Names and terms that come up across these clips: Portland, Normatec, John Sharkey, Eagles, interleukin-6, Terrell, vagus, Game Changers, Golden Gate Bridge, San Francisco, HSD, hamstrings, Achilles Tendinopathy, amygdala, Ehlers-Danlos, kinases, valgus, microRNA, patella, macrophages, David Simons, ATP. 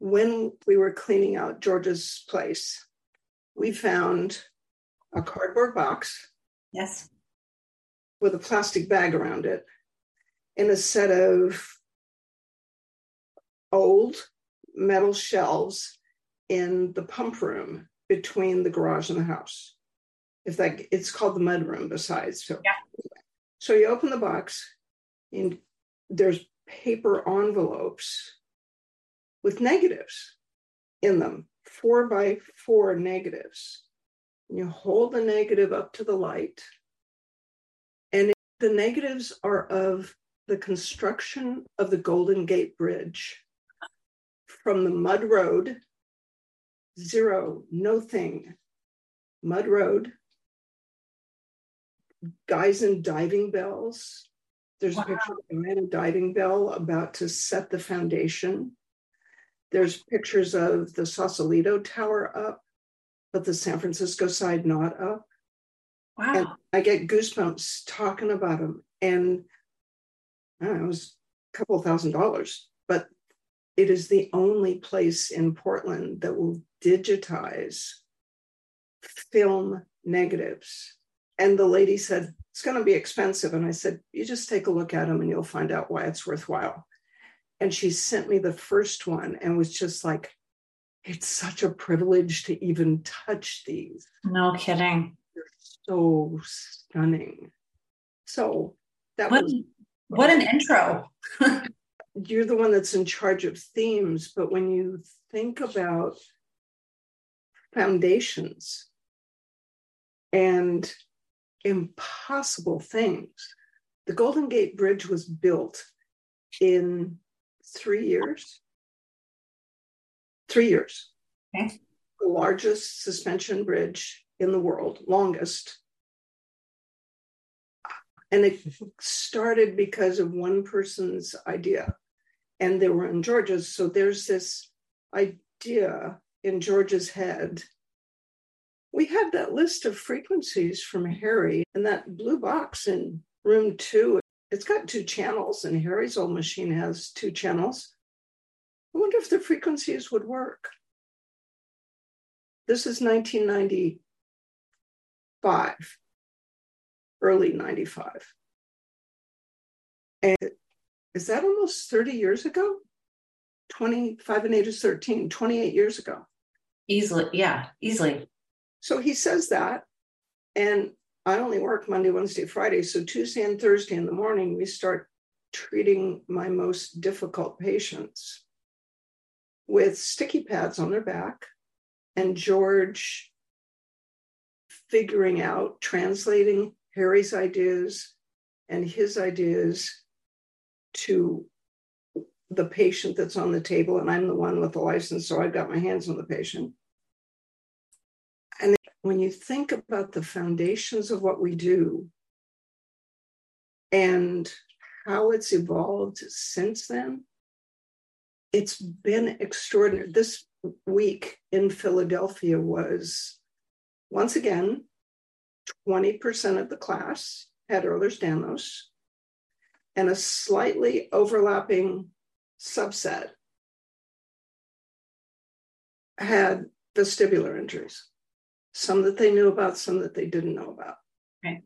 when we were cleaning out George's place, we found a cardboard box. Yes. With a plastic bag around it and a set of old metal shelves in the pump room between the garage and the house. If that, it's called the mud room besides. So, yeah. So you open the box and there's paper envelopes with negatives in them, 4x4 negatives. And you hold the negative up to the light, and the negatives are of the construction of the Golden Gate Bridge from the mud road, zero, no thing, mud road, guys in diving bells. There's a picture of a guy in a diving bell about to set the foundation. There's pictures of the Sausalito Tower up, but the San Francisco side not up. Wow. And I get goosebumps talking about them. And I don't know, it was a couple $1,000, but it is the only place in Portland that will digitize film negatives. And the lady said, it's going to be expensive. And I said, you just take a look at them and you'll find out why it's worthwhile. And she sent me the first one and was just like, it's such a privilege to even touch these. No kidding. They're so stunning. So that was... What an intro. You're the one that's in charge of themes, but when you think about foundations and impossible things, the Golden Gate Bridge was built in 3 years. 3 years. Okay. The largest suspension bridge in the world, longest. And it started because of one person's idea. And they were in Georgia's. So there's this idea in Georgia's head. We had that list of frequencies from Harry and that blue box in room 2. It's got 2 channels, and Harry's old machine has 2 channels. I wonder if the frequencies would work. This is 1995. Early 95. And is that almost 30 years ago? 25 and 8 is 13, 28 years ago. Easily, yeah, easily. So he says that, and I only work Monday, Wednesday, Friday. So Tuesday and Thursday in the morning, we start treating my most difficult patients with sticky pads on their back, and George figuring out, translating Harry's ideas and his ideas to the patient that's on the table. And I'm the one with the license, so I've got my hands on the patient. And when you think about the foundations of what we do and how it's evolved since then, it's been extraordinary. This week in Philadelphia was, once again, 20% of the class had Ehlers-Danlos, and a slightly overlapping subset had vestibular injuries, some that they knew about, some that they didn't know about. Okay.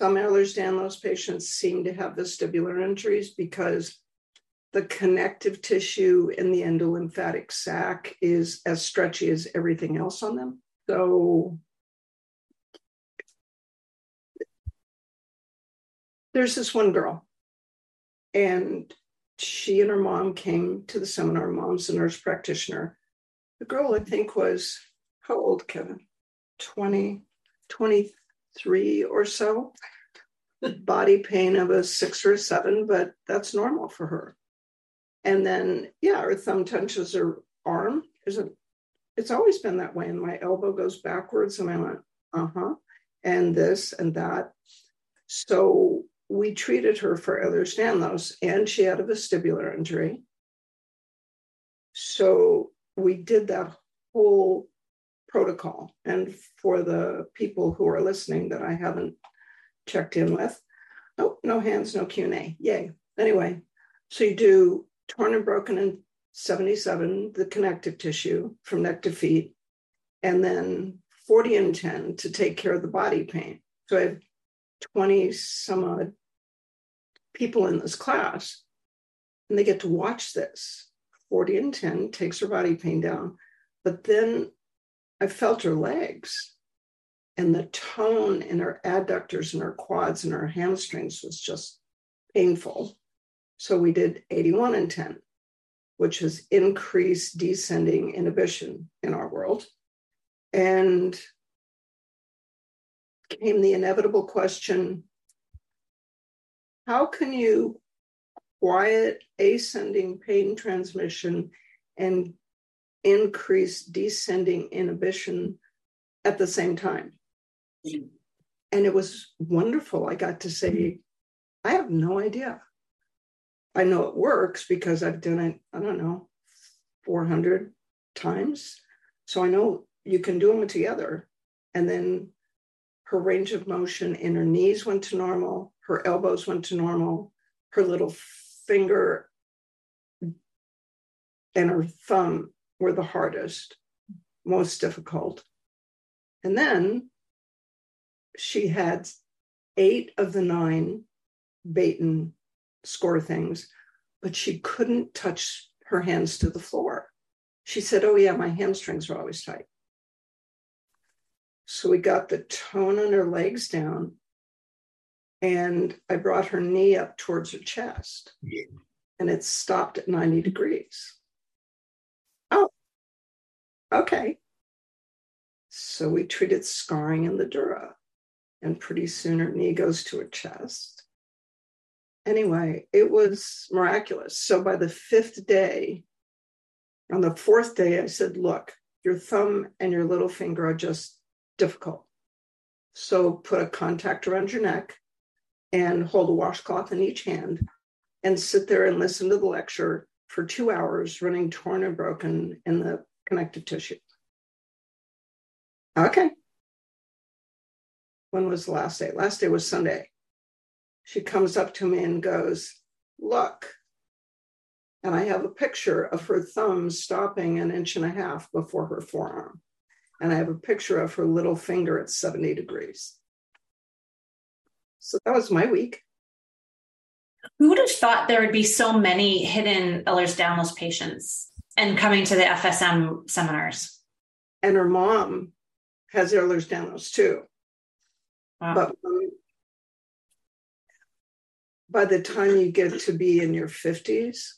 Some Ehlers-Danlos patients seem to have vestibular injuries because the connective tissue in the endolymphatic sac is as stretchy as everything else on them. So there's this one girl, and she and her mom came to the seminar. Mom's a nurse practitioner. The girl, I think, was, how old, Kevin? 20, 23 or so. Body pain of a 6 or 7, but that's normal for her. And then, yeah, her thumb touches her arm. It's always been that way. And my elbow goes backwards, and I went, uh-huh, and this and that. So we treated her for Ehlers-Danlos, and she had a vestibular injury. So we did that whole protocol. And for the people who are listening that I haven't checked in with, oh, no hands, no Q&A, yay. Anyway, so you do torn and broken and 77, the connective tissue from neck to feet, and then 40 and 10 to take care of the body pain. So I have 20 some odd people in this class, and they get to watch this. 40 and 10 takes her body pain down. But then I felt her legs, and the tone in her adductors and her quads and her hamstrings was just painful. So we did 81 and 10, which is increased descending inhibition in our world. And came the inevitable question, how can you quiet ascending pain transmission and increase descending inhibition at the same time? And it was wonderful. I got to say, I have no idea. I know it works because I've done it, I don't know, 400 times. So I know you can do them together. And then her range of motion in her knees went to normal. Her elbows went to normal. Her little finger and her thumb were the hardest, most difficult. And then she had 8 of the 9 Beighton score things, but she couldn't touch her hands to the floor. She said, oh yeah, my hamstrings are always tight. So we got the tone on her legs down, and I brought her knee up towards her chest, and it stopped at 90 degrees. Oh, okay. So we treated scarring in the dura, and pretty soon her knee goes to her chest. Anyway, it was miraculous. So by the 5th day, on the 4th day, I said, look, your thumb and your little finger are just difficult. So put a contact around your neck and hold a washcloth in each hand and sit there and listen to the lecture for 2 hours, running torn and broken in the connective tissue. Okay. When was the last day? Last day was Sunday. She comes up to me and goes, look, and I have a picture of her thumb stopping an inch and a half before her forearm. And I have a picture of her little finger at 70 degrees. So that was my week. Who would have thought there would be so many hidden Ehlers-Danlos patients and coming to the FSM seminars? And her mom has Ehlers-Danlos too. Wow. But by the time you get to be in your 50s,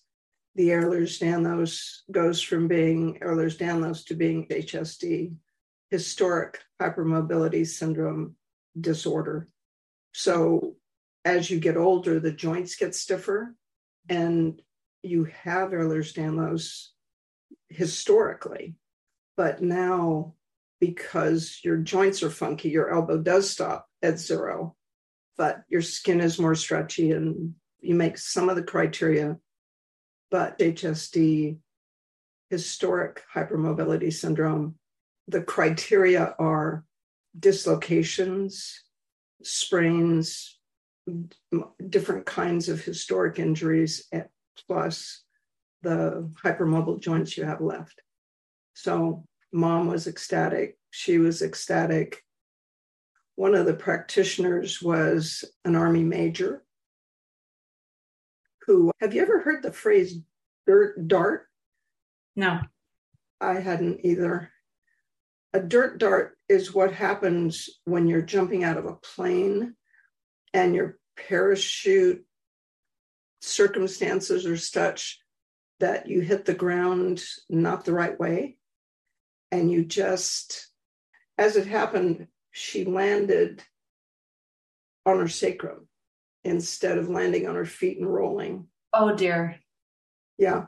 the Ehlers-Danlos goes from being Ehlers-Danlos to being HSD, historic hypermobility syndrome disorder. So as you get older, the joints get stiffer, and you have Ehlers-Danlos historically. But now, because your joints are funky, your elbow does stop at 0. But your skin is more stretchy and you make some of the criteria, but HSD, historic hypermobility syndrome, the criteria are dislocations, sprains, different kinds of historic injuries, plus the hypermobile joints you have left. So mom was ecstatic. She was ecstatic. One of the practitioners was an Army major who, have you ever heard the phrase dirt dart? No. I hadn't either. A dirt dart is what happens when you're jumping out of a plane and your parachute circumstances are such that you hit the ground not the right way. And you just, as it happened, she landed on her sacrum instead of landing on her feet and rolling. Oh, dear. Yeah.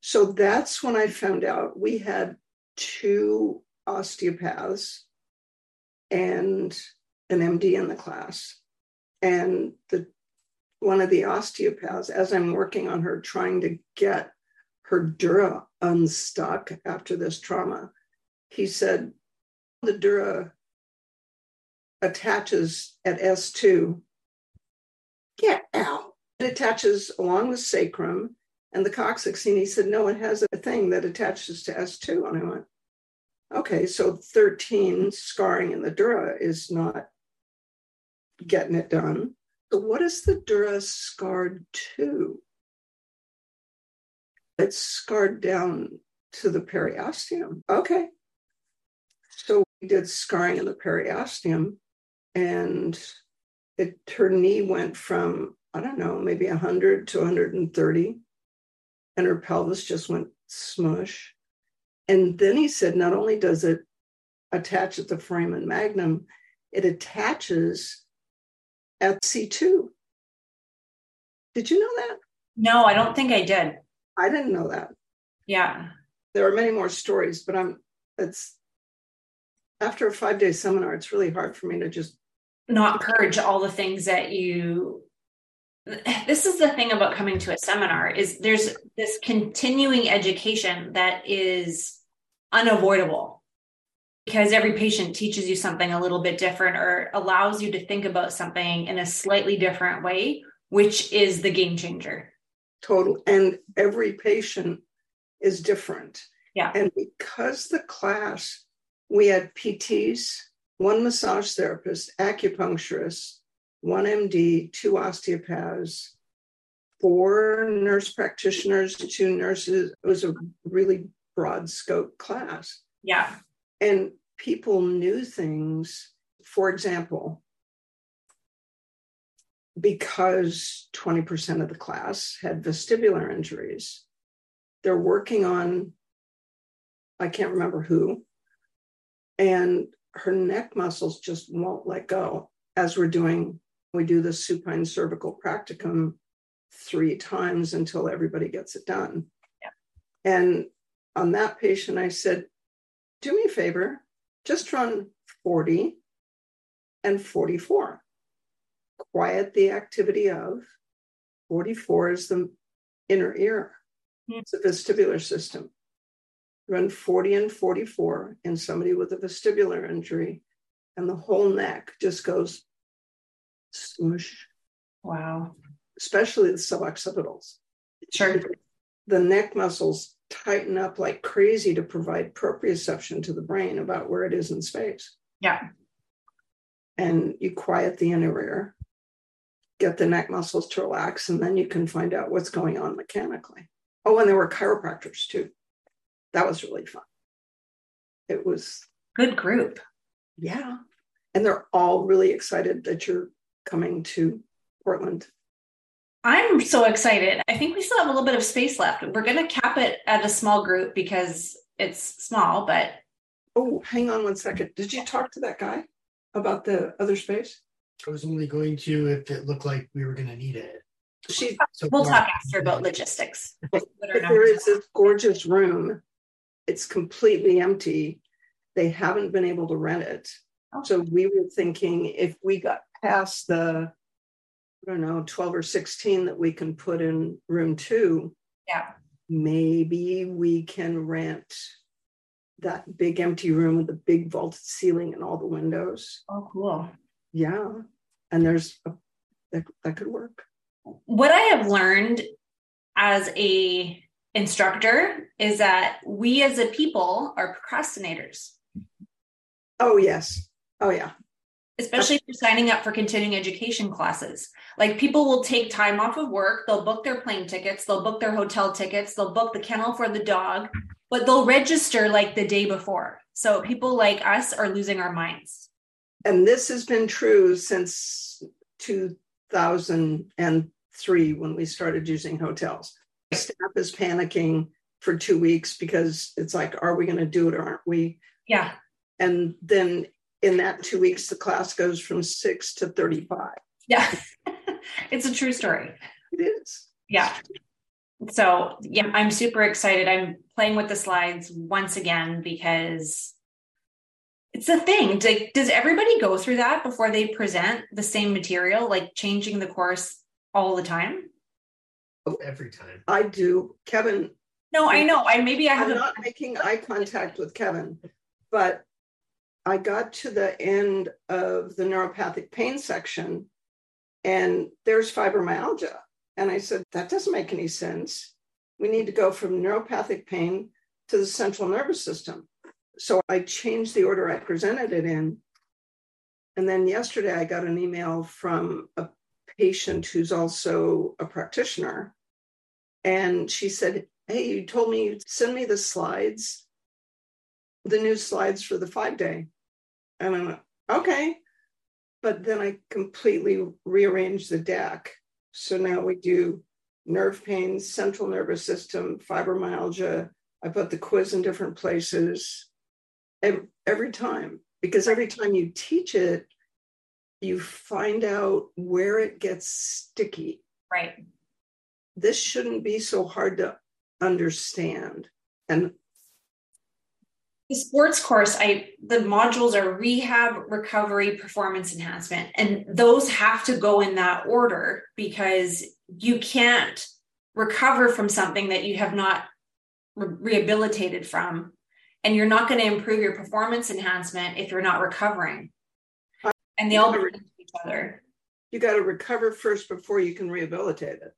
So that's when I found out we had 2 osteopaths and an MD in the class. And one of the osteopaths, as I'm working on her, trying to get her dura unstuck after this trauma, he said, the dura attaches at S2. Get out. It attaches along the sacrum and the coccyx, and he said, no, it has a thing that attaches to S2. And I went, okay, so 13 scarring in the dura is not getting it done. But what is the dura scarred to? It's scarred down to the periosteum. Okay. So we did scarring in the periosteum, and her knee went from, I don't know, maybe 100 to 130, and her pelvis just went smush. And then he said, not only does it attach at the foramen magnum, it attaches at C2. Did you know that? No, I don't think I did. I didn't know that. Yeah. There are many more stories, but it's after a 5-day seminar, it's really hard for me to just not purge all the things that this is the thing about coming to a seminar, is there's this continuing education that is unavoidable because every patient teaches you something a little bit different or allows you to think about something in a slightly different way, which is the game changer. Total. And every patient is different. Yeah. And because the class, we had PTs, one massage therapist, acupuncturist, one MD, two osteopaths, four nurse practitioners, two nurses. It was a really broad scope class. Yeah. And people knew things. For example, because 20% of the class had vestibular injuries, they're working on, I can't remember who, and her neck muscles just won't let go. As we're doing, we do the supine cervical practicum 3 times until everybody gets it done. Yeah. And on that patient, I said, do me a favor, just run 40 and 44. Quiet the activity of 44 is the inner ear. It's a vestibular system. Run 40 and 44 in somebody with a vestibular injury, and the whole neck just goes smoosh. Wow. Especially the suboccipitals. Sure. The neck muscles tighten up like crazy to provide proprioception to the brain about where it is in space. Yeah. And you quiet the inner ear, get the neck muscles to relax, and then you can find out what's going on mechanically. Oh, and there were chiropractors too. That was really fun. It was good group. Yeah. And they're all really excited that you're coming to Portland. I'm so excited. I think we still have a little bit of space left. We're going to cap it at a small group because it's small, but. Oh, hang on one second. Did you talk to that guy about the other space? I was only going to if it looked like we were going to need it. We'll talk after about logistics. There is this gorgeous room. It's completely empty. They haven't been able to rent it. Oh. So we were thinking if we got past the, 12 or 16 that we can put in room 2, yeah, maybe we can rent that big empty room with the big vaulted ceiling and all the windows. Oh, cool. Yeah. And that could work. What I have learned as a instructor is that we as a people are procrastinators. Oh, yes. Oh, yeah. Especially if you're signing up for continuing education classes. Like people will take time off of work. They'll book their plane tickets. They'll book their hotel tickets. They'll book the kennel for the dog, but they'll register like the day before. So people like us are losing our minds. And this has been true since 2003 when we started using hotels. Staff is panicking for 2 weeks because it's like, are we going to do it or aren't we? Yeah. And then in that 2 weeks, the class goes from 6 to 35. Yeah. It's a true story. It is. Yeah. So yeah, I'm super excited. I'm playing with the slides once again because it's a thing. Like, does everybody go through that before they present the same material, like changing the course all the time? Oh, every time. I do. Kevin. No, I know. I'm not making eye contact with Kevin, but I got to the end of the neuropathic pain section and there's fibromyalgia. And I said, that doesn't make any sense. we need to go from neuropathic pain to the central nervous system. So I changed the order I presented it in. And then yesterday I got an email from a patient who's also a practitioner. And she said, hey, you told me you'd send me the slides, the new slides for the 5-day. And I'm like, okay. But then I completely rearranged the deck. So now we do nerve pain, central nervous system, fibromyalgia. I put the quiz in different places every time, because every time you teach it, you find out where it gets sticky. Right. This shouldn't be so hard to understand. And the sports course, the modules are rehab, recovery, performance enhancement. And those have to go in that order, because you can't recover from something that you have not rehabilitated from. And you're not going to improve your performance enhancement if you're not recovering. And they all belong to each other. You got to recover first before you can rehabilitate it.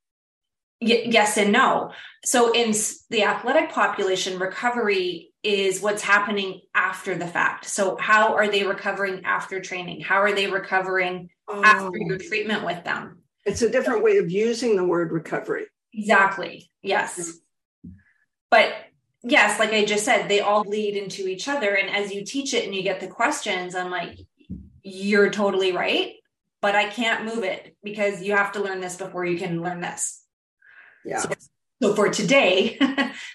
Yes and no. So in the athletic population, recovery is what's happening after the fact. So how are they recovering after training? How are they recovering after your treatment with them? It's a different way of using the word recovery. Exactly. Yes. But yes, like I just said, they all lead into each other. And as you teach it and you get the questions, I'm like, you're totally right, but I can't move it because you have to learn this before you can learn this. Yeah. So for today,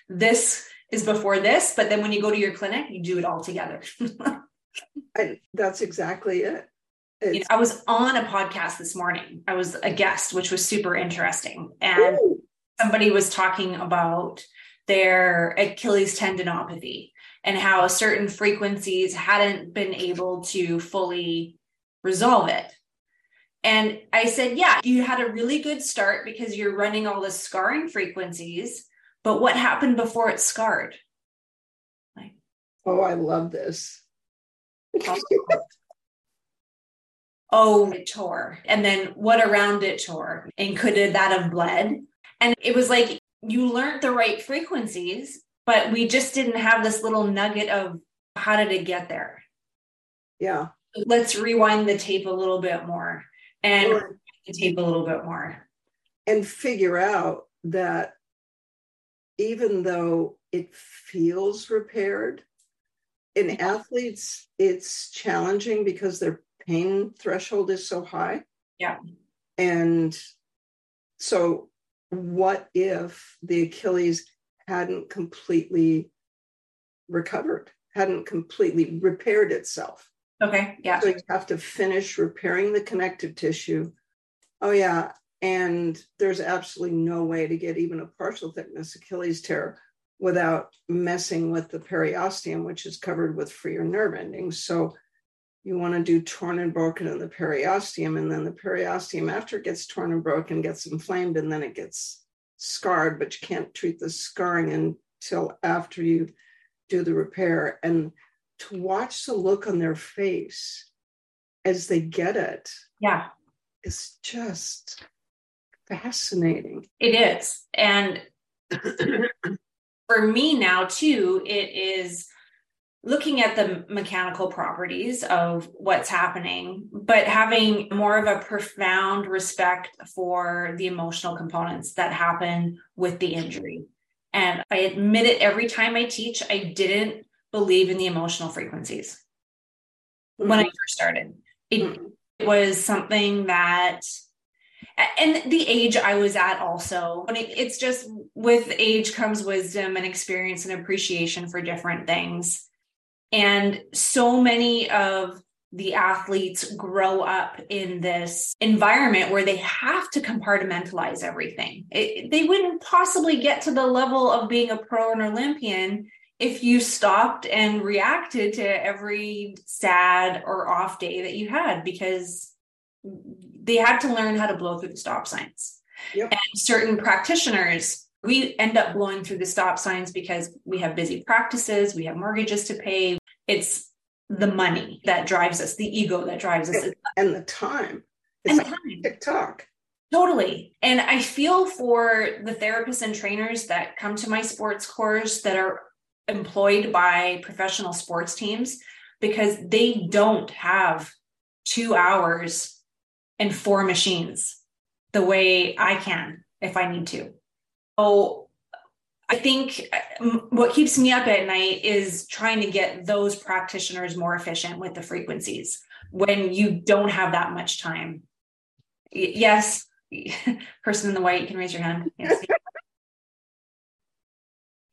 this is before this, but then when you go to your clinic, you do it all together. That's exactly it. You know, I was on a podcast this morning. I was a guest, which was super interesting. And somebody was talking about their Achilles tendinopathy and how certain frequencies hadn't been able to fully resolve it. And I said, yeah, you had a really good start because you're running all the scarring frequencies, but what happened before it scarred? Like, oh, I love this. Oh, it tore. And then what around it tore? And could that have bled? And it was like, you learned the right frequencies, but we just didn't have this little nugget of how did it get there? Yeah. Let's rewind the tape a little bit more. And tape a little bit more. And figure out that even though it feels repaired, in athletes, it's challenging because their pain threshold is so high. Yeah. And so what if the Achilles hadn't completely recovered, hadn't completely repaired itself? Okay. Yeah. So you have to finish repairing the connective tissue. Oh yeah. And there's absolutely no way to get even a partial thickness Achilles tear without messing with the periosteum, which is covered with freer nerve endings. So you want to do torn and broken in the periosteum, and then the periosteum, after it gets torn and broken, gets inflamed, and then it gets scarred, but you can't treat the scarring until after you do the repair. And to watch the look on their face as they get it. Yeah. It's just fascinating. It is. And for me now too, it is looking at the mechanical properties of what's happening, but having more of a profound respect for the emotional components that happen with the injury. And I admit it every time I teach, I didn't believe in the emotional frequencies. Mm-hmm. When I first started, it was something that, and the age I was at also, but it's just with age comes wisdom and experience and appreciation for different things. And so many of the athletes grow up in this environment where they have to compartmentalize everything. They wouldn't possibly get to the level of being a pro and Olympian if you stopped and reacted to every sad or off day that you had, because they had to learn how to blow through the stop signs. Yep. And certain practitioners, we end up blowing through the stop signs because we have busy practices, we have mortgages to pay. It's the money that drives us, the ego that drives us. And the time. It's like TikTok. Totally. And I feel for the therapists and trainers that come to my sports course that are employed by professional sports teams, because they don't have 2 hours and 4 machines the way I can if I need to. So I think what keeps me up at night is trying to get those practitioners more efficient with the frequencies when you don't have that much time. Yes. Person in the white, you can raise your hand. Yes.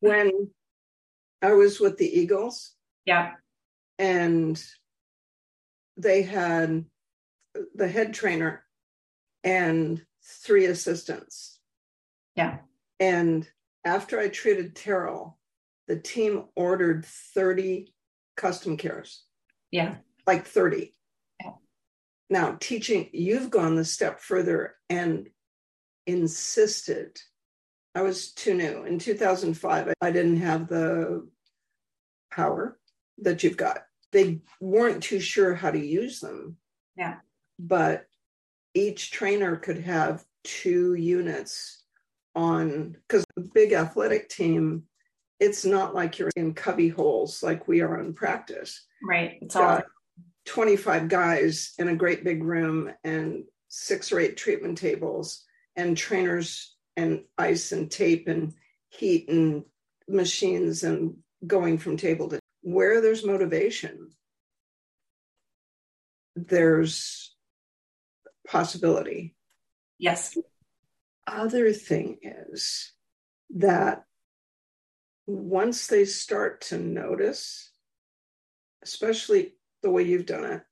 When I was with the Eagles, yeah, and they had the head trainer and 3 assistants. Yeah. And after I treated Terrell, the team ordered 30 custom cares. Yeah. Like 30. Now, teaching, you've gone the step further and insisted. I was too new. In 2005, I didn't have the power that you've got. They weren't too sure how to use them. Yeah. But each trainer could have 2 units on, because a big athletic team, it's not like you're in cubby holes like we are in practice. Right. It's all 25 guys in a great big room and 6 or 8 treatment tables and trainers and ice and tape and heat and machines and going from table to where there's motivation, there's possibility. Yes. The other thing is that once they start to notice, especially the way you've done it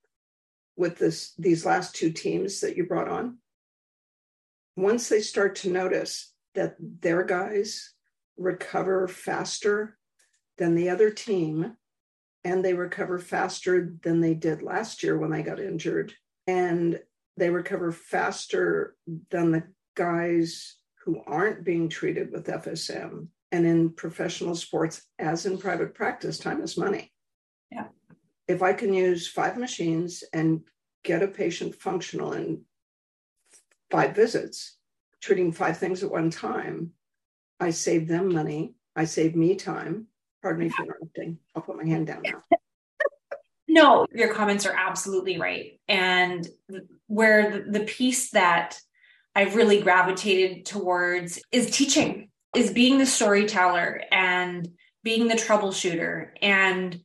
with these last 2 teams that you brought on, once they start to notice that their guys recover faster than the other team, and they recover faster than they did last year when they got injured, and they recover faster than the guys who aren't being treated with FSM, and in professional sports, as in private practice, time is money. Yeah. If I can use 5 machines and get a patient functional in 5 visits, treating 5 things at one time, I save them money. I save me time. Pardon me for interrupting. I'll put my hand down now. No, your comments are absolutely right. And where the piece that I've really gravitated towards is teaching, is being the storyteller and being the troubleshooter. And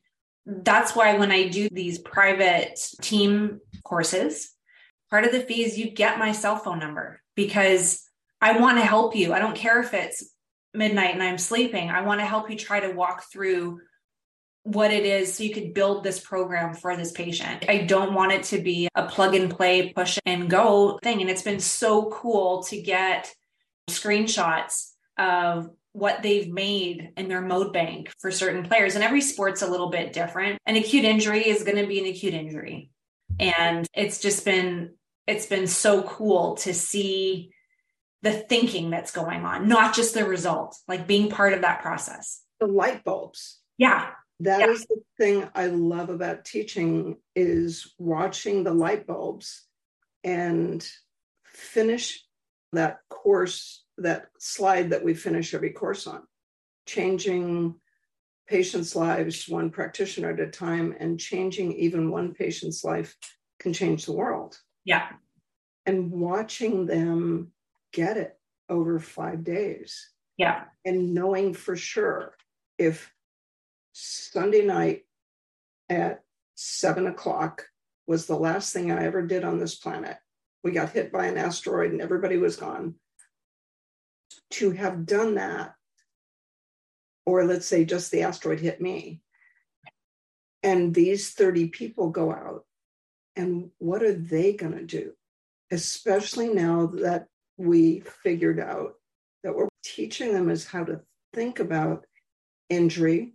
that's why when I do these private team courses, part of the fee is you get my cell phone number, because I want to help you. I don't care if it's midnight and I'm sleeping. I want to help you try to walk through what it is so you could build this program for this patient. I don't want it to be a plug and play, push and go thing. And it's been so cool to get screenshots of what they've made in their mode bank for certain players. And every sport's a little bit different. An acute injury is going to be an acute injury. And it's been so cool to see the thinking that's going on, not just the result, like being part of that process. The light bulbs. Yeah. That is the thing I love about teaching, is watching the light bulbs. And finish that course, that slide that we finish every course on, changing patients' lives one practitioner at a time, and changing even one patient's life can change the world. Yeah. And watching them get it over 5 days. Yeah. And knowing for sure, if Sunday night at 7:00 was the last thing I ever did on this planet, we got hit by an asteroid and everybody was gone, to have done that, or let's say just the asteroid hit me, and these 30 people go out, and what are they going to do? Especially now that we figured out that we're teaching them is how to think about injury.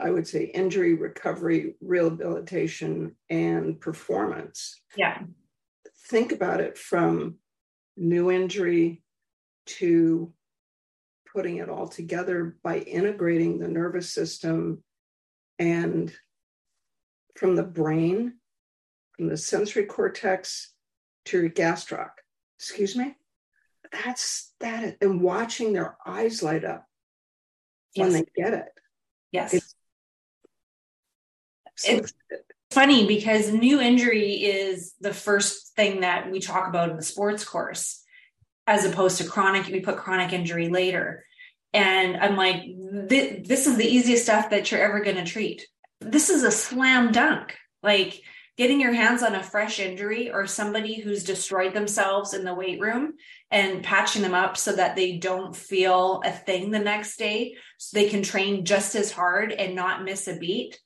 I would say injury, recovery, rehabilitation, and performance. Yeah. Think about it from new injury to putting it all together by integrating the nervous system, and from the brain, from the sensory cortex to your gastroc, Excuse me? That's that. And watching their eyes light up when they get it. Yes. It's funny because new injury is the first thing that we talk about in the sports course, as opposed to chronic. We put chronic injury later. And I'm like, this is the easiest stuff that you're ever going to treat. This is a slam dunk. Like getting your hands on a fresh injury or somebody who's destroyed themselves in the weight room and patching them up so that they don't feel a thing the next day, so they can train just as hard and not miss a beat.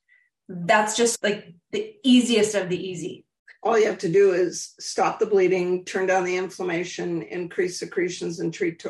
That's just like the easiest of the easy. All you have to do is stop the bleeding, turn down the inflammation, increase secretions, and treat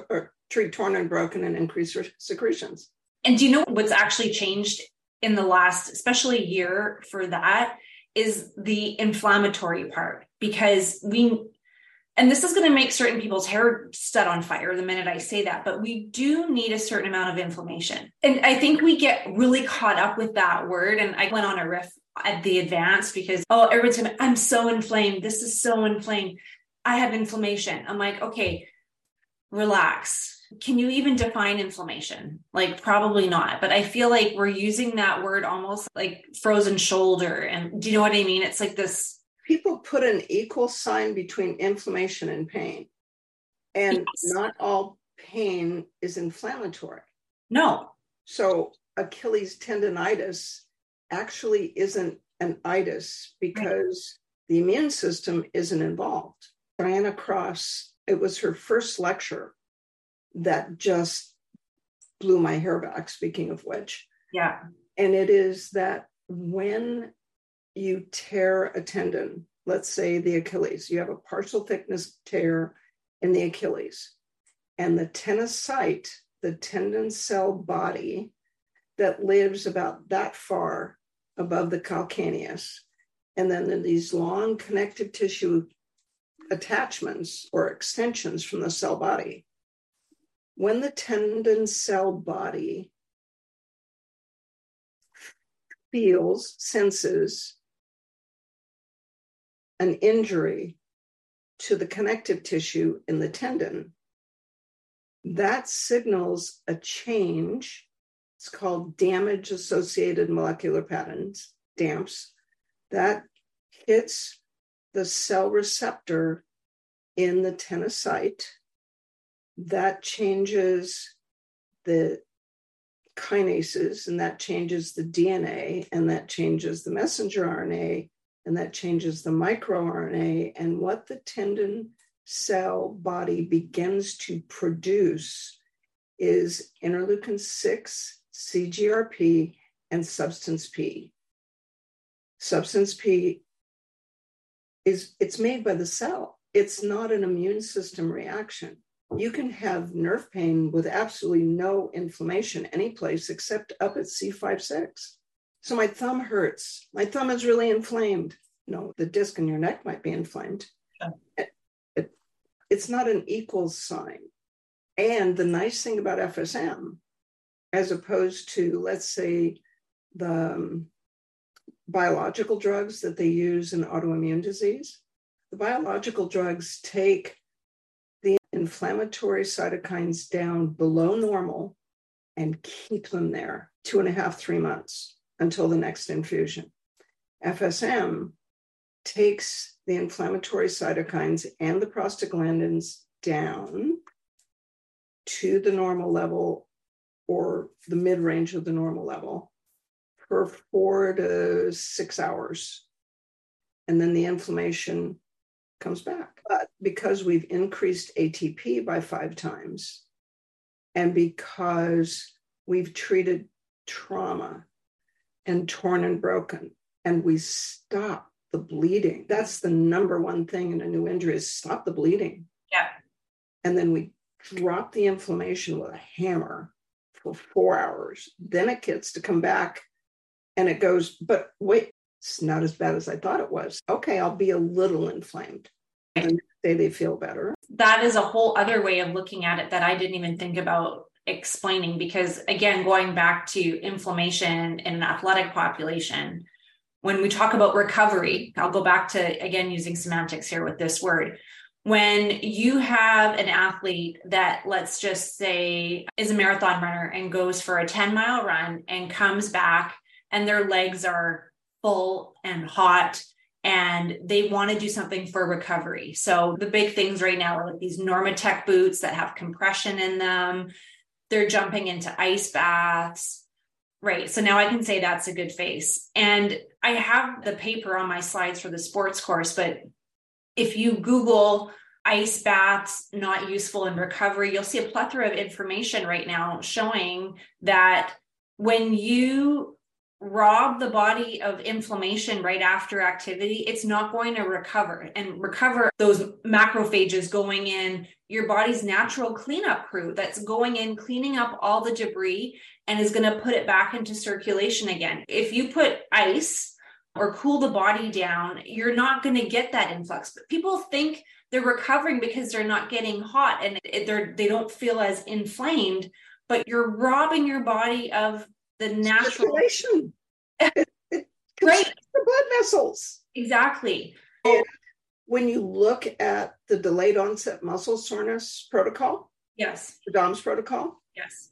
torn and broken and increase secretions. And do you know what's actually changed in the last, especially year for that, is the inflammatory part, because and this is going to make certain people's hair set on fire the minute I say that, but we do need a certain amount of inflammation. And I think we get really caught up with that word. And I went on a riff at the advance because, everyone's going to, I'm so inflamed. This is so inflamed. I have inflammation. I'm like, okay, relax. Can you even define inflammation? Like, probably not. But I feel like we're using that word almost like frozen shoulder. And do you know what I mean? It's like this. People put an equal sign between inflammation and pain. And Not all pain is inflammatory. No. So Achilles tendonitis actually isn't an itis because the immune system isn't involved. I ran across, it was her first lecture that just blew my hair back, speaking of which. Yeah. And it is that when you tear a tendon, let's say the Achilles, you have a partial thickness tear in the Achilles, and the tenocyte, the tendon cell body that lives about that far above the calcaneus, and then these long connective tissue attachments or extensions from the cell body. When the tendon cell body feels, senses an injury to the connective tissue in the tendon, that signals a change. It's called damage-associated molecular patterns, DAMPs, that hits the cell receptor in the tenocyte. That changes the kinases, and that changes the DNA, and that changes the messenger RNA, and that changes the microRNA, and what the tendon cell body begins to produce is interleukin-6, CGRP, and substance P. Substance P it's made by the cell. It's not an immune system reaction. You can have nerve pain with absolutely no inflammation any place except up at C5-6. So my thumb hurts. My thumb is really inflamed. No, the disc in your neck might be inflamed. Yeah. It's not an equals sign. And the nice thing about FSM, as opposed to, let's say, the biological drugs that they use in autoimmune disease, the biological drugs take inflammatory cytokines down below normal and keep them there 2.5-3 months until the next infusion. FSM takes the inflammatory cytokines and the prostaglandins down to the normal level or the mid-range of the normal level for 4 to 6 hours. And then the inflammation comes back. But because we've increased ATP by 5 times, and because we've treated trauma and torn and broken, and we stop the bleeding, that's the number one thing in a new injury is stop the bleeding. Yeah. And then we drop the inflammation with a hammer for 4 hours. Then it gets to come back and it goes, but wait, it's not as bad as I thought it was. Okay, I'll be a little inflamed. And the next day they feel better. That is a whole other way of looking at it that I didn't even think about explaining, because again, going back to inflammation in an athletic population, when we talk about recovery, I'll go back to, again, using semantics here with this word. When you have an athlete that, let's just say, is a marathon runner and goes for a 10-mile run and comes back and their legs are full and hot and they want to do something for recovery. So the big things right now are like these Normatec boots that have compression in them. They're jumping into ice baths. Right. So now I can say that's a good phase. And I have the paper on my slides for the sports course, but if you Google ice baths not useful in recovery, you'll see a plethora of information right now showing that when you rob the body of inflammation right after activity, it's not going to recover those macrophages going in your body's natural cleanup crew that's going in, cleaning up all the debris and is going to put it back into circulation again. If you put ice or cool the body down, you're not going to get that influx. But people think they're recovering because they're not getting hot and they don't feel as inflamed, but you're robbing your body of the natural circulation. It right. The blood vessels. Exactly. And when you look at the delayed onset muscle soreness protocol, yes, the DOMS protocol, yes,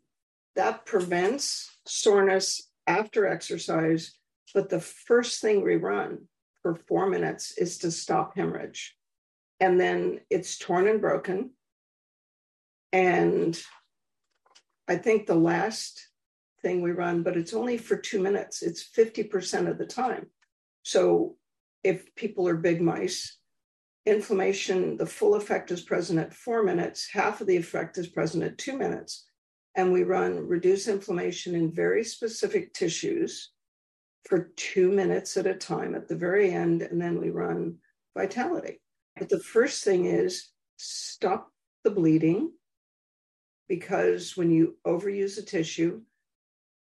that prevents soreness after exercise. But the first thing we run for 4 minutes is to stop hemorrhage. And then it's torn and broken. And I think the last thing we run, but it's only for 2 minutes, it's 50% of the time. So if people are big mice, inflammation, the full effect is present at 4 minutes, half of the effect is present at 2 minutes. And we run reduce inflammation in very specific tissues for 2 minutes at a time at the very end, and then we run vitality. But the first thing is stop the bleeding, because when you overuse a tissue,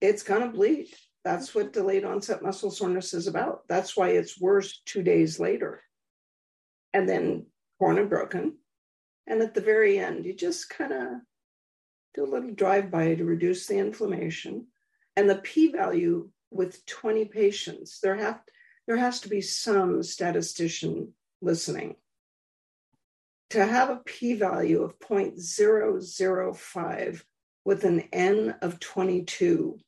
it's going to bleed. That's what delayed onset muscle soreness is about. That's why it's worse 2 days later. And then torn and broken. And at the very end, you just kind of do a little drive-by to reduce the inflammation. And the p-value with 20 patients, there has to be some statistician listening. To have a p-value of 0.005 with an N of 22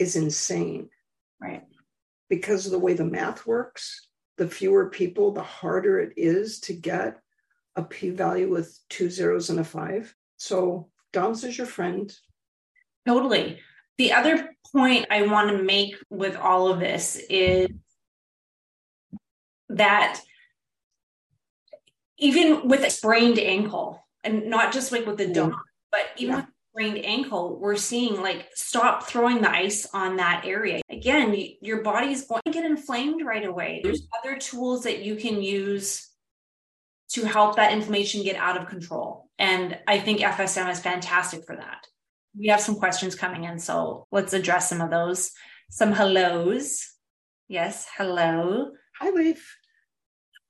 is insane. Right. Because of the way the math works, the fewer people, the harder it is to get a p-value with 2 zeros and a 5. So DOMS is your friend. Totally. The other point I want to make with all of this is that even with a sprained ankle, and not just like with the DOMS, but even with a sprained ankle, we're seeing like, stop throwing the ice on that area. Again, your body's going to get inflamed right away. There's other tools that you can use to help that inflammation get out of control. And I think FSM is fantastic for that. We have some questions coming in, so let's address some of those. Some hellos. Yes, hello. Hi, Leif.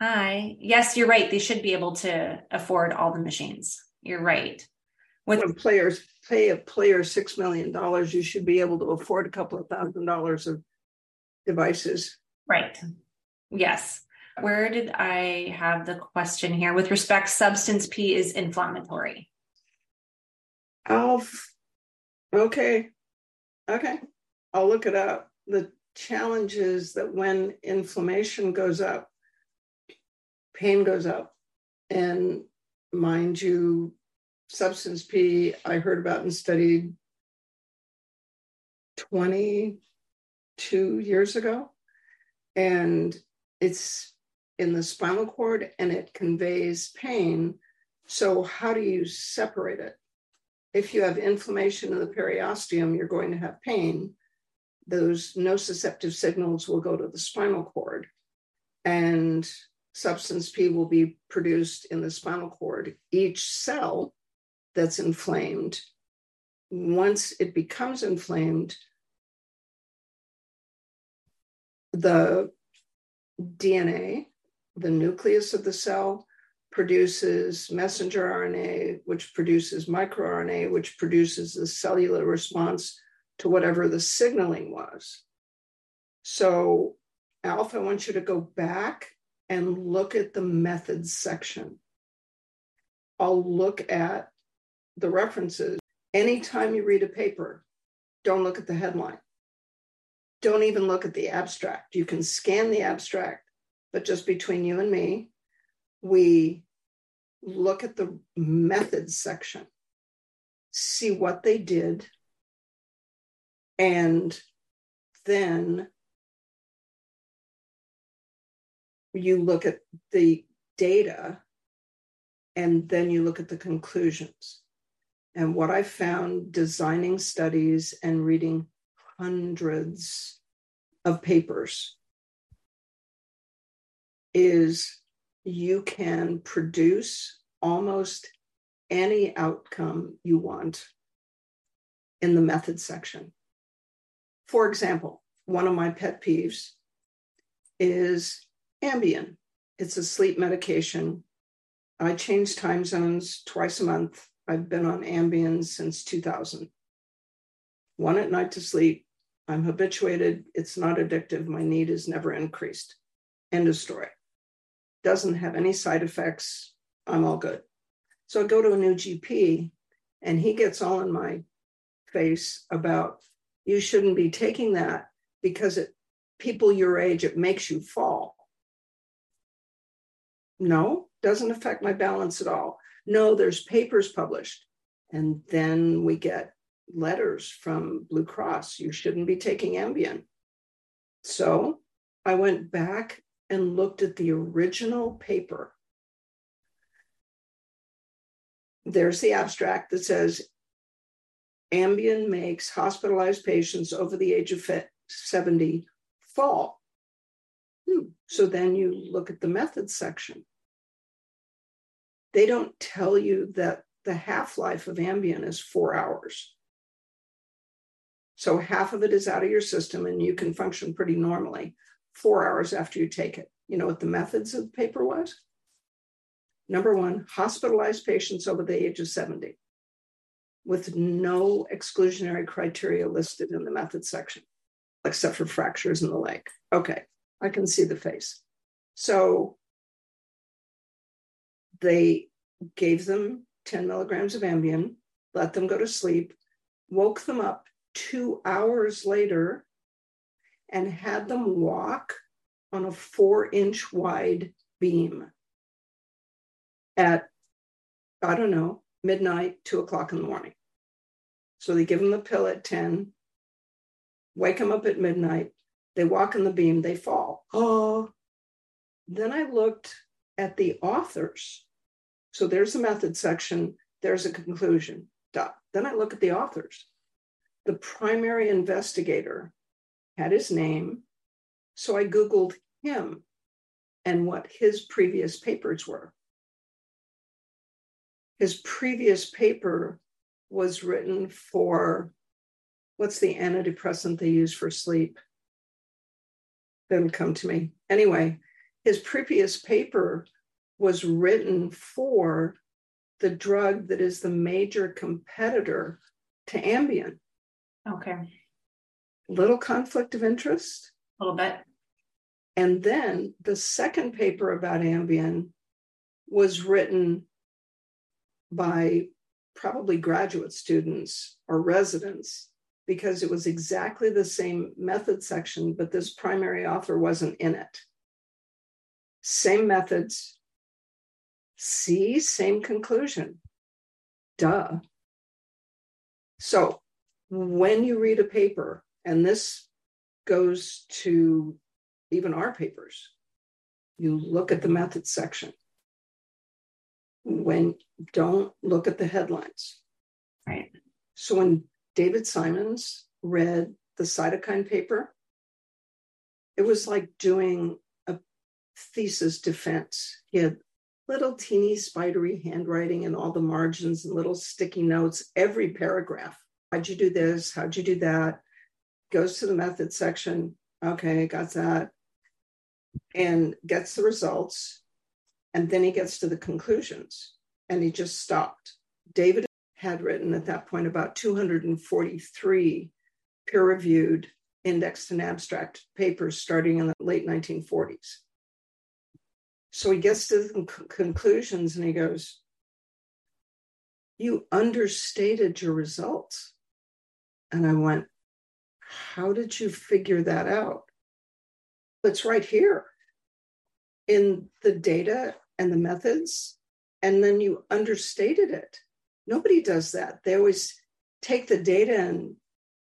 Hi. Yes, you're right. They should be able to afford all the machines. You're right. When players pay a player $6 million, you should be able to afford a couple of $1,000s of devices. Right. Yes. Where did I have the question here? With respect, substance P is inflammatory. Okay. I'll look it up. The challenge is that when inflammation goes up, pain goes up. And mind you, substance P, I heard about and studied 22 years ago. And it's in the spinal cord and it conveys pain. So how do you separate it? If you have inflammation in the periosteum, you're going to have pain. Those nociceptive signals will go to the spinal cord, and substance P will be produced in the spinal cord. Each cell that's inflamed, once it becomes inflamed, the DNA, the nucleus of the cell, produces messenger RNA, which produces microRNA, which produces the cellular response to whatever the signaling was. So, Alf, I want you to go back and look at the methods section. I'll look at the references. Anytime you read a paper, don't look at the headline. Don't even look at the abstract. You can scan the abstract, but just between you and me, we look at the methods section, see what they did, and then you look at the data, and then you look at the conclusions. And what I found designing studies and reading hundreds of papers is you can produce almost any outcome you want in the method section. For example, one of my pet peeves is Ambien. It's a sleep medication. I change time zones twice a month. I've been on Ambien since 2000. One at night to sleep. I'm habituated. It's not addictive. My need is never increased. End of story. Doesn't have any side effects. I'm all good. So I go to a new GP and he gets all in my face about you shouldn't be taking that because people your age, it makes you fall. No, doesn't affect my balance at all. No, there's papers published. And then we get letters from Blue Cross. You shouldn't be taking Ambien. So I went back and looked at the original paper. There's the abstract that says Ambien makes hospitalized patients over the age of 70 fall. So then you look at the methods section. They don't tell you that the half-life of Ambien is 4 hours. So half of it is out of your system and you can function pretty normally 4 hours after you take it. You know what the methods of the paper was? Number one, hospitalized patients over the age of 70 with no exclusionary criteria listed in the methods section, except for fractures in the leg. Okay, I can see the face. So they gave them 10 milligrams of Ambien, let them go to sleep, woke them up 2 hours later, and had them walk on a 4-inch wide beam at, I don't know, midnight, 2 o'clock in the morning. So they give them the pill at 10, wake them up at midnight, they walk on the beam, they fall. Oh, then I looked at the authors. So there's the method section, there's a conclusion. Duh. Then I look at the authors. The primary investigator had his name, so I Googled him and what his previous papers were. His previous paper was written for, what's the antidepressant they use for sleep? That'll come to me. Anyway, his previous paper was written for the drug that is the major competitor to Ambien. Okay. Little conflict of interest. A little bit. And then the second paper about Ambien was written by probably graduate students or residents because it was exactly the same method section, but this primary author wasn't in it. Same methods, see, same conclusion. Duh. So when you read a paper, and this goes to even our papers, you look at the methods section. Don't look at the headlines. Right. So when David Simons read the cytokine paper, it was like doing a thesis defense. He had little teeny spidery handwriting in all the margins and little sticky notes, every paragraph. How'd you do this? How'd you do that? Goes to the method section. Okay, got that. And gets the results. And then he gets to the conclusions. And he just stopped. David had written at that point about 243 peer-reviewed, indexed and abstract papers starting in the late 1940s. So he gets to the conclusions and he goes, you understated your results. And I went, how did you figure that out? It's right here in the data and the methods. And then you understated it. Nobody does that. They always take the data and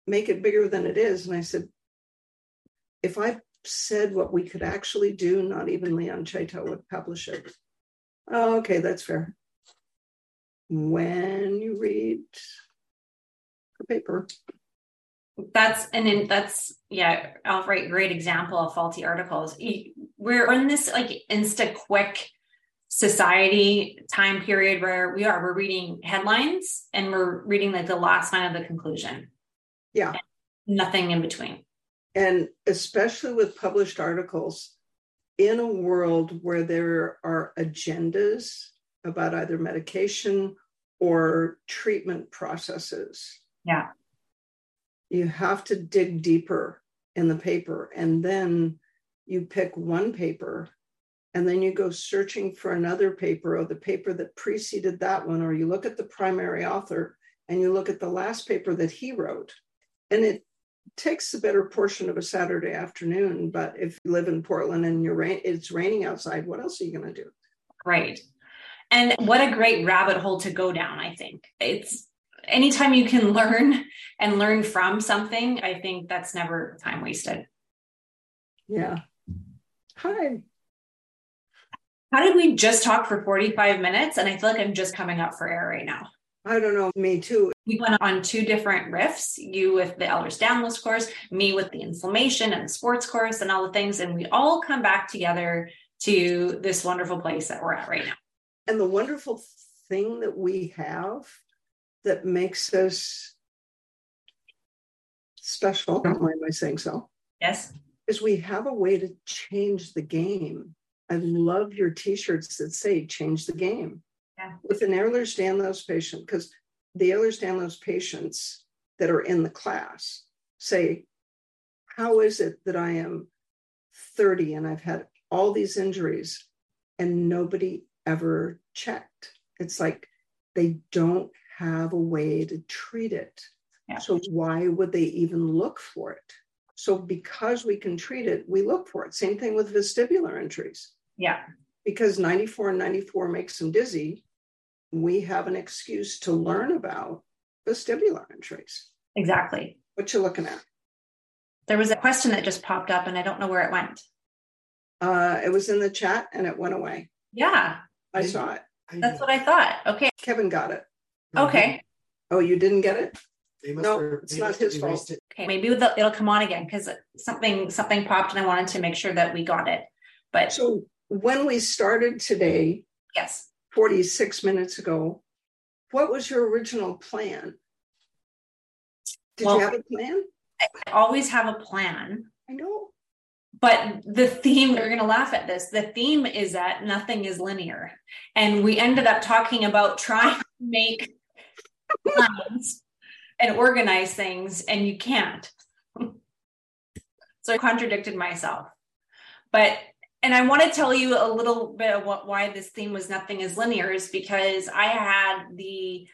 make it bigger than it is. And I said, if I said what we could actually do, not even Leon Chayto would publish it. Oh, okay, that's fair. When you read the paper. That's outright great example of faulty articles. We're in this like insta quick society time period where we're reading headlines and we're reading like the last line of the conclusion. Yeah. And nothing in between. And especially with published articles, in a world where there are agendas about either medication or treatment processes. Yeah. You have to dig deeper in the paper, and then you pick one paper, and then you go searching for another paper or the paper that preceded that one, or you look at the primary author and you look at the last paper that he wrote. And it takes the better portion of a Saturday afternoon, but if you live in Portland and it's raining outside, what else are you going to do? Right. And what a great rabbit hole to go down, I think. Anytime you can learn and learn from something, I think that's never time wasted. Yeah. Hi. How did we just talk for 45 minutes? And I feel like I'm just coming up for air right now. I don't know. Me too. We went on two different riffs, you with the Ehlers-Danlos course, me with the inflammation and sports course and all the things. And we all come back together to this wonderful place that we're at right now. And the wonderful thing that we have that makes us special, don't mind my saying so. Yes. Is we have a way to change the game. I love your t-shirts that say change the game. Yeah. With an Ehlers-Danlos patient, because the Ehlers-Danlos patients that are in the class say, how is it that I am 30 and I've had all these injuries and nobody ever checked? It's like they don't have a way to treat it. Yeah. So why would they even look for it? So because we can treat it, we look for it. Same thing with vestibular injuries. Yeah. Because 94 and 94 makes them dizzy, we have an excuse to learn about vestibular injuries. Exactly. What you looking at? There was a question that just popped up and I don't know where it went. It was in the chat and it went away. Yeah. I saw it. That's what I thought. Okay. Kevin got it. Okay. Oh, you didn't get it? It's not his fault. Okay, maybe it'll come on again because something popped and I wanted to make sure that we got it. But so when we started today, yes, 46 minutes ago, what was your original plan? Did you have a plan? I always have a plan. I know. But the theme, you're going to laugh at this. The theme is that nothing is linear. And we ended up talking about trying to make plans and organize things, and you can't. So I contradicted myself. And I want to tell you a little bit of why this theme was nothing is linear is because I had the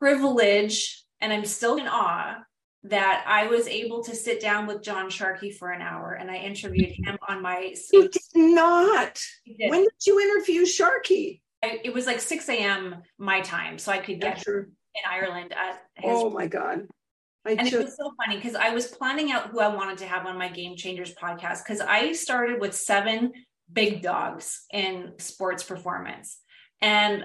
privilege, and I'm still in awe, that I was able to sit down with John Sharkey for an hour and I interviewed him on my... You did not. When did you interview Sharkey? It was like 6 a.m. my time. So I could get in Ireland. Oh my God. It was so funny because I was planning out who I wanted to have on my Game Changers podcast because I started with 7 big dogs in sports performance. And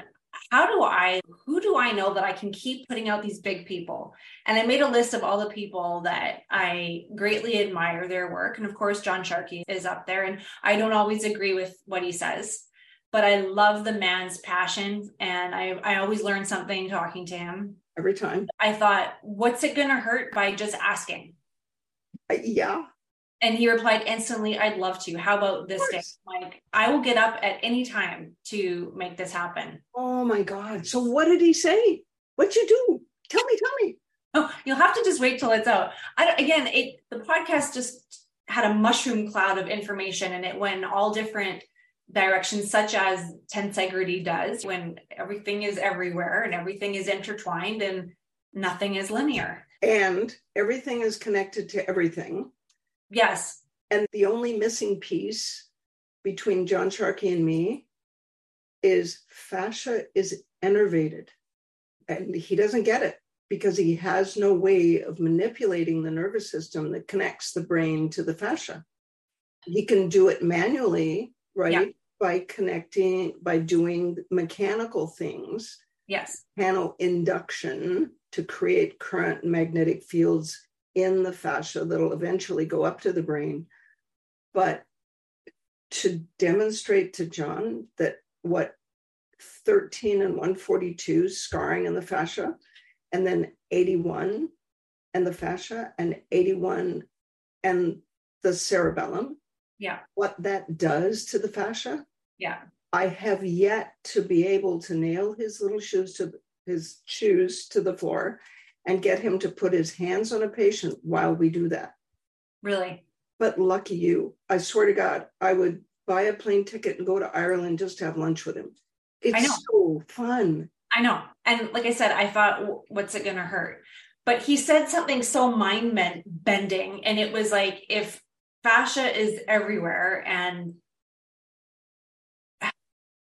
who do I know that I can keep putting out these big people? And I made a list of all the people that I greatly admire their work. And of course, John Sharkey is up there. And I don't always agree with what he says, but I love the man's passion. And I always learn something talking to him. Every time. I thought, what's it going to hurt by just asking? Yeah. And he replied instantly, I'd love to. How about this day? Like, I will get up at any time to make this happen. Oh my God. So what did he say? What'd you do? Tell me. Oh, you'll have to just wait till it's out. The podcast just had a mushroom cloud of information and it went all different directions, such as tensegrity does, when everything is everywhere and everything is intertwined and nothing is linear. And everything is connected to everything. Yes. And the only missing piece between John Sharkey and me is fascia is innervated. And he doesn't get it because he has no way of manipulating the nervous system that connects the brain to the fascia. He can do it manually, right? Yeah. By doing mechanical things. Yes. Mechanical induction to create current magnetic fields in the fascia that'll eventually go up to the brain. But to demonstrate to John that what 13 and 142 scarring in the fascia, and then 81 and the fascia, and 81 and the cerebellum. Yeah. What that does to the fascia. Yeah. I have yet to be able to nail his little shoes to the floor and get him to put his hands on a patient while we do that. Really? But lucky you. I swear to God, I would buy a plane ticket and go to Ireland just to have lunch with him. It's so fun. I know. And like I said, I thought, what's it going to hurt? But he said something so mind bending. And it was like, if fascia is everywhere, and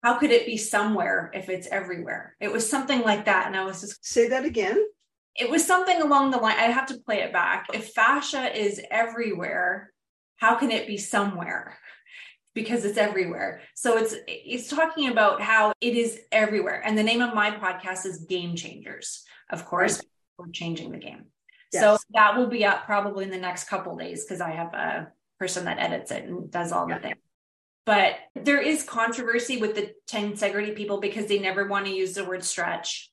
how could it be somewhere if it's everywhere? It was something like that. And I was just... Say that again. It was something along the line. I have to play it back. If fascia is everywhere, how can it be somewhere? Because it's everywhere. So it's talking about how it is everywhere. And the name of my podcast is Game Changers. Of course, we're changing the game. Yes. So that will be up probably in the next couple of days, because I have a person that edits it and does all the things. But there is controversy with the tensegrity people because they never want to use the word stretch.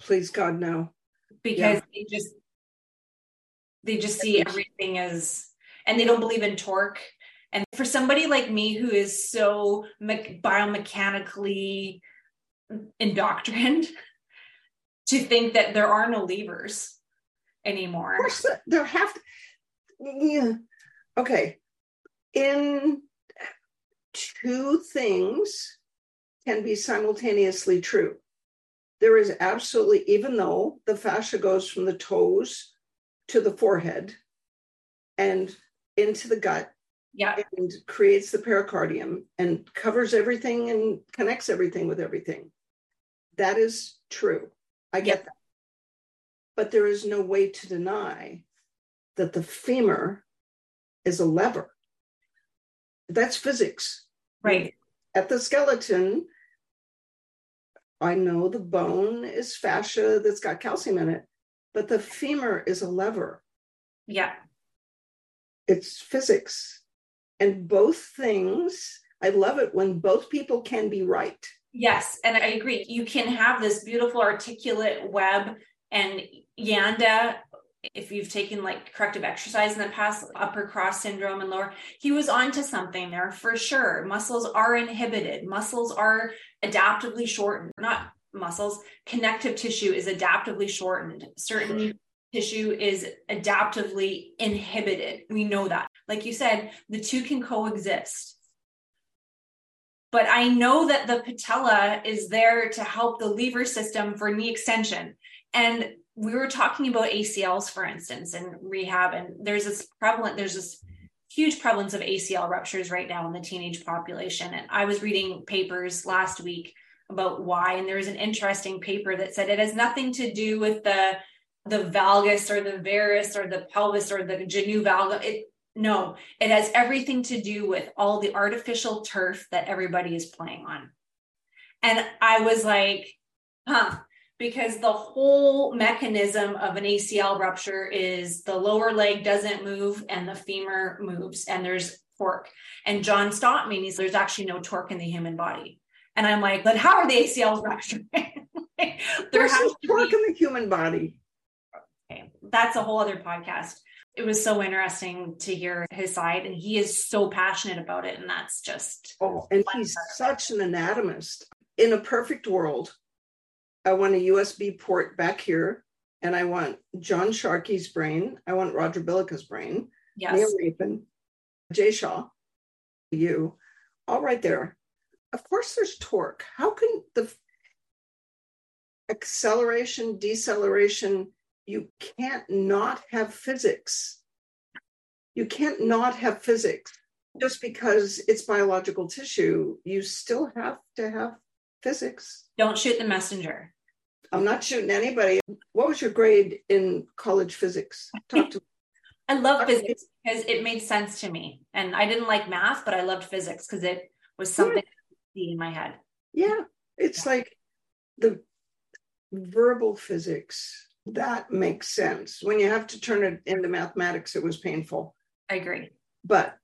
Please, God, no. Because they just see everything as, and they don't believe in torque. And for somebody like me who is so biomechanically indoctrined to think that there are no levers anymore. Of course, there have to. Yeah. Okay. In two things can be simultaneously true. There is absolutely, even though the fascia goes from the toes to the forehead and into the gut. Yeah. And creates the pericardium and covers everything and connects everything with everything. That is true. I get that. But there is no way to deny that the femur is a lever. That's physics. Right. At the skeleton, I know the bone is fascia that's got calcium in it, but the femur is a lever. Yeah. It's physics. And both things, I love it when both people can be right. Yes, and I agree. You can have this beautiful articulate web and Yanda, if you've taken like corrective exercise in the past, upper cross syndrome and lower, he was onto something there for sure. Muscles are inhibited. Muscles are adaptively shortened. Not muscles. Connective tissue is adaptively shortened. Certain tissue is adaptively inhibited. We know that. Like you said, the two can coexist. But I know that the patella is there to help the lever system for knee extension. And we were talking about ACLs, for instance, and rehab. And there's this huge prevalence of ACL ruptures right now in the teenage population. And I was reading papers last week about why. And there was an interesting paper that said it has nothing to do with the valgus or the varus or the pelvis or the genu valgum. It has everything to do with all the artificial turf that everybody is playing on. And I was like, because the whole mechanism of an ACL rupture is the lower leg doesn't move and the femur moves and there's torque. And John stopped me and he's, there's actually no torque in the human body. And I'm like, but how are the ACLs rupturing? There's torque in the human body. Okay. That's a whole other podcast. It was so interesting to hear his side, and he is so passionate about it. And that's just, and he's such an anatomist. In a perfect world, I want a USB port back here, and I want John Sharkey's brain. I want Roger Bilica's brain. Yes. Neil Rapin, Jay Shaw, you, all right there. Of course there's torque. How can the acceleration, deceleration, you can't not have physics. You can't not have physics. Just because it's biological tissue, you still have to have physics. Don't shoot the messenger. I'm not shooting anybody. What was your grade in college physics? Talk to me. I love physics because it made sense to me. And I didn't like math, but I loved physics because it was something in my head. Yeah. It's like the verbal physics. That makes sense. When you have to turn it into mathematics, it was painful. I agree. But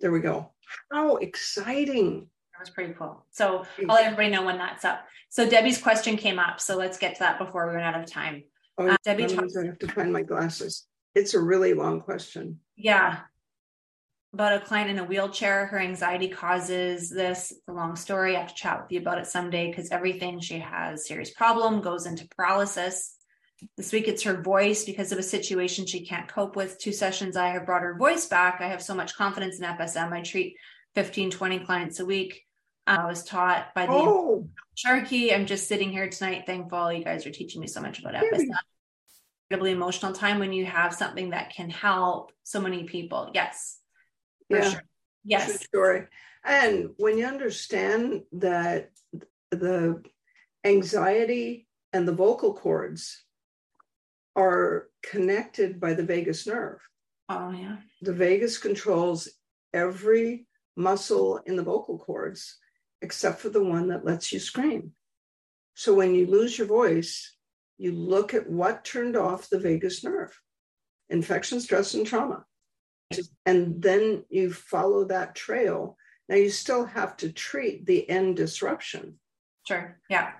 there we go. How exciting. That was pretty cool. So I'll let everybody know when that's up. So Debbie's question came up. So let's get to that before we run out of time. Oh, Debbie, I have to find my glasses. It's a really long question. Yeah. About a client in a wheelchair. Her anxiety causes this. It's a long story. I have to chat with you about it someday because everything she has serious problem goes into paralysis. This week, it's her voice because of a situation she can't cope with. 2 sessions, I have brought her voice back. I have so much confidence in FSM. I treat 15, 20 clients a week. I was taught by the Sharkey. I'm just sitting here tonight, thankful you guys are teaching me so much about FSM. Incredibly emotional time when you have something that can help so many people. Yes. Yeah. Sure. Yes. True story. And when you understand that the anxiety and the vocal cords are connected by the vagus nerve. Oh, yeah. The vagus controls every muscle in the vocal cords, except for the one that lets you scream. So when you lose your voice, you look at what turned off the vagus nerve: infection, stress, and trauma. And then you follow that trail. Now you still have to treat the end disruption. Sure. Yeah.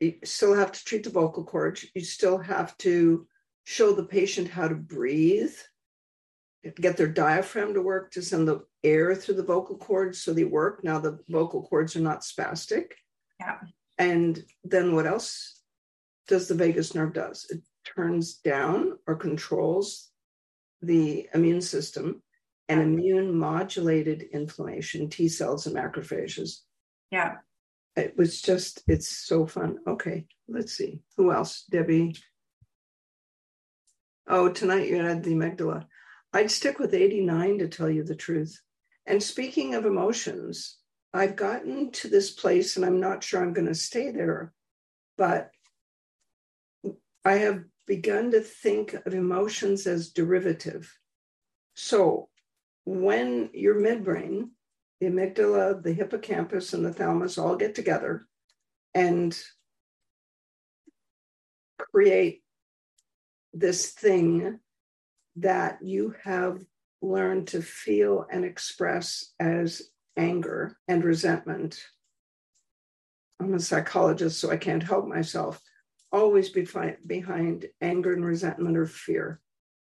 You still have to treat the vocal cords. You still have to show the patient how to breathe, get their diaphragm to work, to send the air through the vocal cords so they work. Now the vocal cords are not spastic. Yeah. And then what else does the vagus nerve does? It turns down or controls the immune system and immune modulated inflammation, T cells and macrophages. Yeah. It was just, it's so fun. Okay, let's see. Who else? Debbie. Oh, tonight you had the amygdala. I'd stick with 89 to tell you the truth. And speaking of emotions, I've gotten to this place and I'm not sure I'm going to stay there, but I have begun to think of emotions as derivative. So when your midbrain, the amygdala, the hippocampus, and the thalamus all get together and create this thing that you have learned to feel and express as anger and resentment. I'm a psychologist, so I can't help myself. Always behind anger and resentment or fear,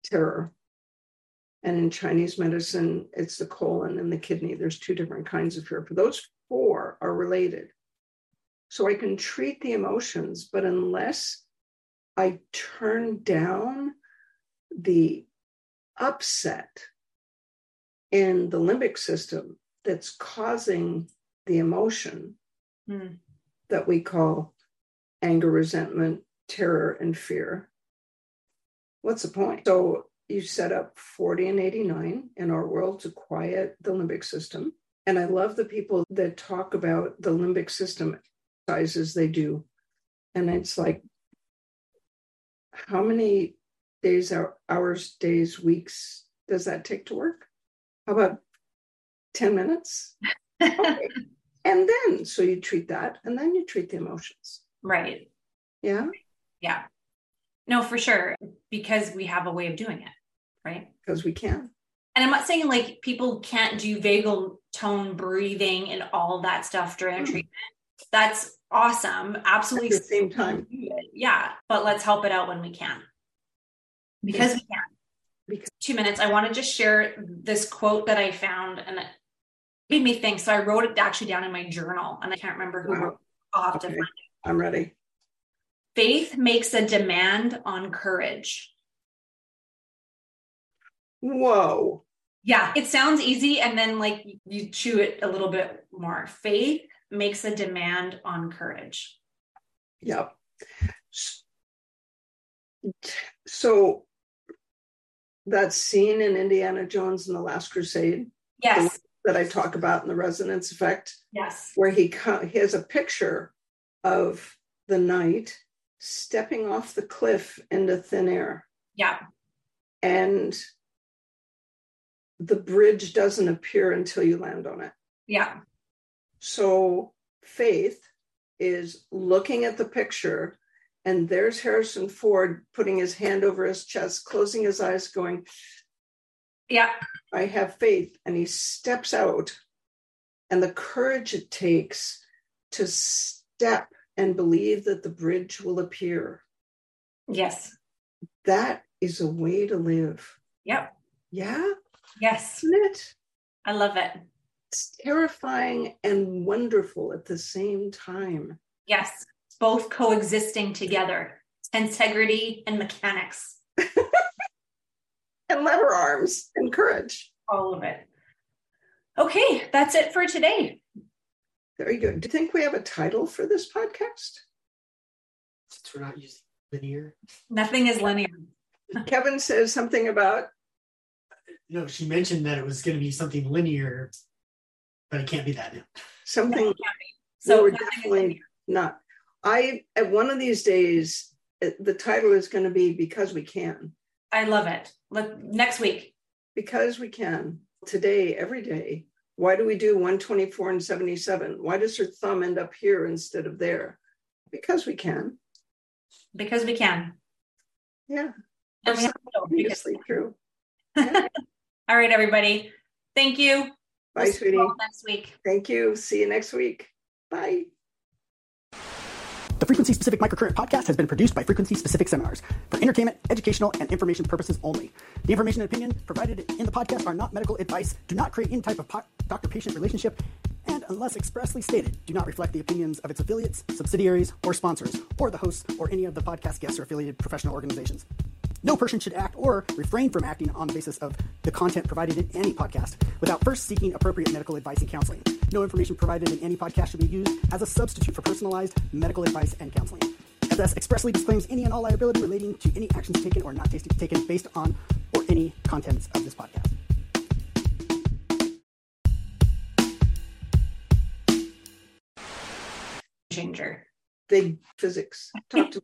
terror. And in Chinese medicine, it's the colon and the kidney. There's 2 different kinds of fear, but those 4 are related. So I can treat the emotions, but unless I turn down the upset in the limbic system that's causing the emotion that we call anger, resentment, terror, and fear, what's the point? So you set up 40 and 89 in our world to quiet the limbic system. And I love the people that talk about the limbic system exercises they do. And it's like, how many days, hours, days, weeks does that take to work? How about 10 minutes? Okay. And then, so you treat that, and then you treat the emotions. Right. Yeah. Yeah. No, for sure. Because we have a way of doing it. Right? Because we can. And I'm not saying like people can't do vagal tone breathing and all that stuff during treatment. That's awesome. Absolutely. At the same time. Yeah. But let's help it out when we can. Because we can. Because 2 minutes. I want to just share this quote that I found and it made me think. So I wrote it actually down in my journal and I can't remember who wrote it. I'll have to find it. I'm ready. Faith makes a demand on courage. Whoa. Yeah, it sounds easy. And then like you chew it a little bit more. Faith makes a demand on courage. Yeah. So that scene in Indiana Jones and the Last Crusade. Yes. That I talk about in the resonance effect. Yes. Where he has a picture of the knight stepping off the cliff into thin air. Yeah. And the bridge doesn't appear until you land on it. Yeah. So faith is looking at the picture, and there's Harrison Ford putting his hand over his chest, closing his eyes, going, yeah, I have faith. And he steps out, and the courage it takes to step and believe that the bridge will appear. Yes. That is a way to live. Yep. Yeah. Yes. Isn't it? I love it. It's terrifying and wonderful at the same time. Yes. Both coexisting together. Tensegrity and mechanics. And letter arms and courage. All of it. Okay. That's it for today. Very good. Do you think we have a title for this podcast? Since we're not using linear. Nothing is linear. Kevin says something about. No, she mentioned that it was going to be something linear, but it can't be that. Something. No, it can't be. So we're definitely not. At one of these days, the title is going to be Because We Can. I love it. Next week. Because we can. Today, every day. Why do we do 124 and 77? Why does her thumb end up here instead of there? Because we can. Because we can. Yeah. That's obviously true. Yeah. All right, everybody. Thank you. Bye, we'll sweetie. See you all next week. Thank you. See you next week. Bye. The Frequency Specific Microcurrent podcast has been produced by Frequency Specific Seminars for entertainment, educational, and information purposes only. The information and opinion provided in the podcast are not medical advice, do not create any type of doctor-patient relationship, and unless expressly stated, do not reflect the opinions of its affiliates, subsidiaries, or sponsors, or the hosts, or any of the podcast guests or affiliated professional organizations. No person should act or refrain from acting on the basis of the content provided in any podcast without first seeking appropriate medical advice and counseling. No information provided in any podcast should be used as a substitute for personalized medical advice and counseling. SS expressly disclaims any and all liability relating to any actions taken or not taken based on or any contents of this podcast. Changer. Big physics. Talk to